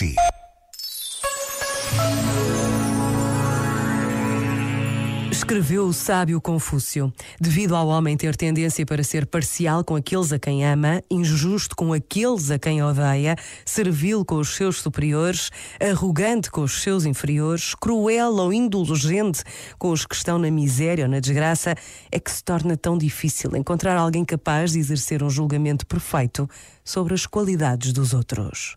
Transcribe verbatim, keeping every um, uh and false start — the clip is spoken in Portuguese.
si. Escreveu o sábio Confúcio: devido ao homem ter tendência para ser parcial com aqueles a quem ama, injusto com aqueles a quem odeia, servil com os seus superiores, arrogante com os seus inferiores, cruel ou indulgente com os que estão na miséria ou na desgraça, é que se torna tão difícil encontrar alguém capaz de exercer um julgamento perfeito sobre as qualidades dos outros.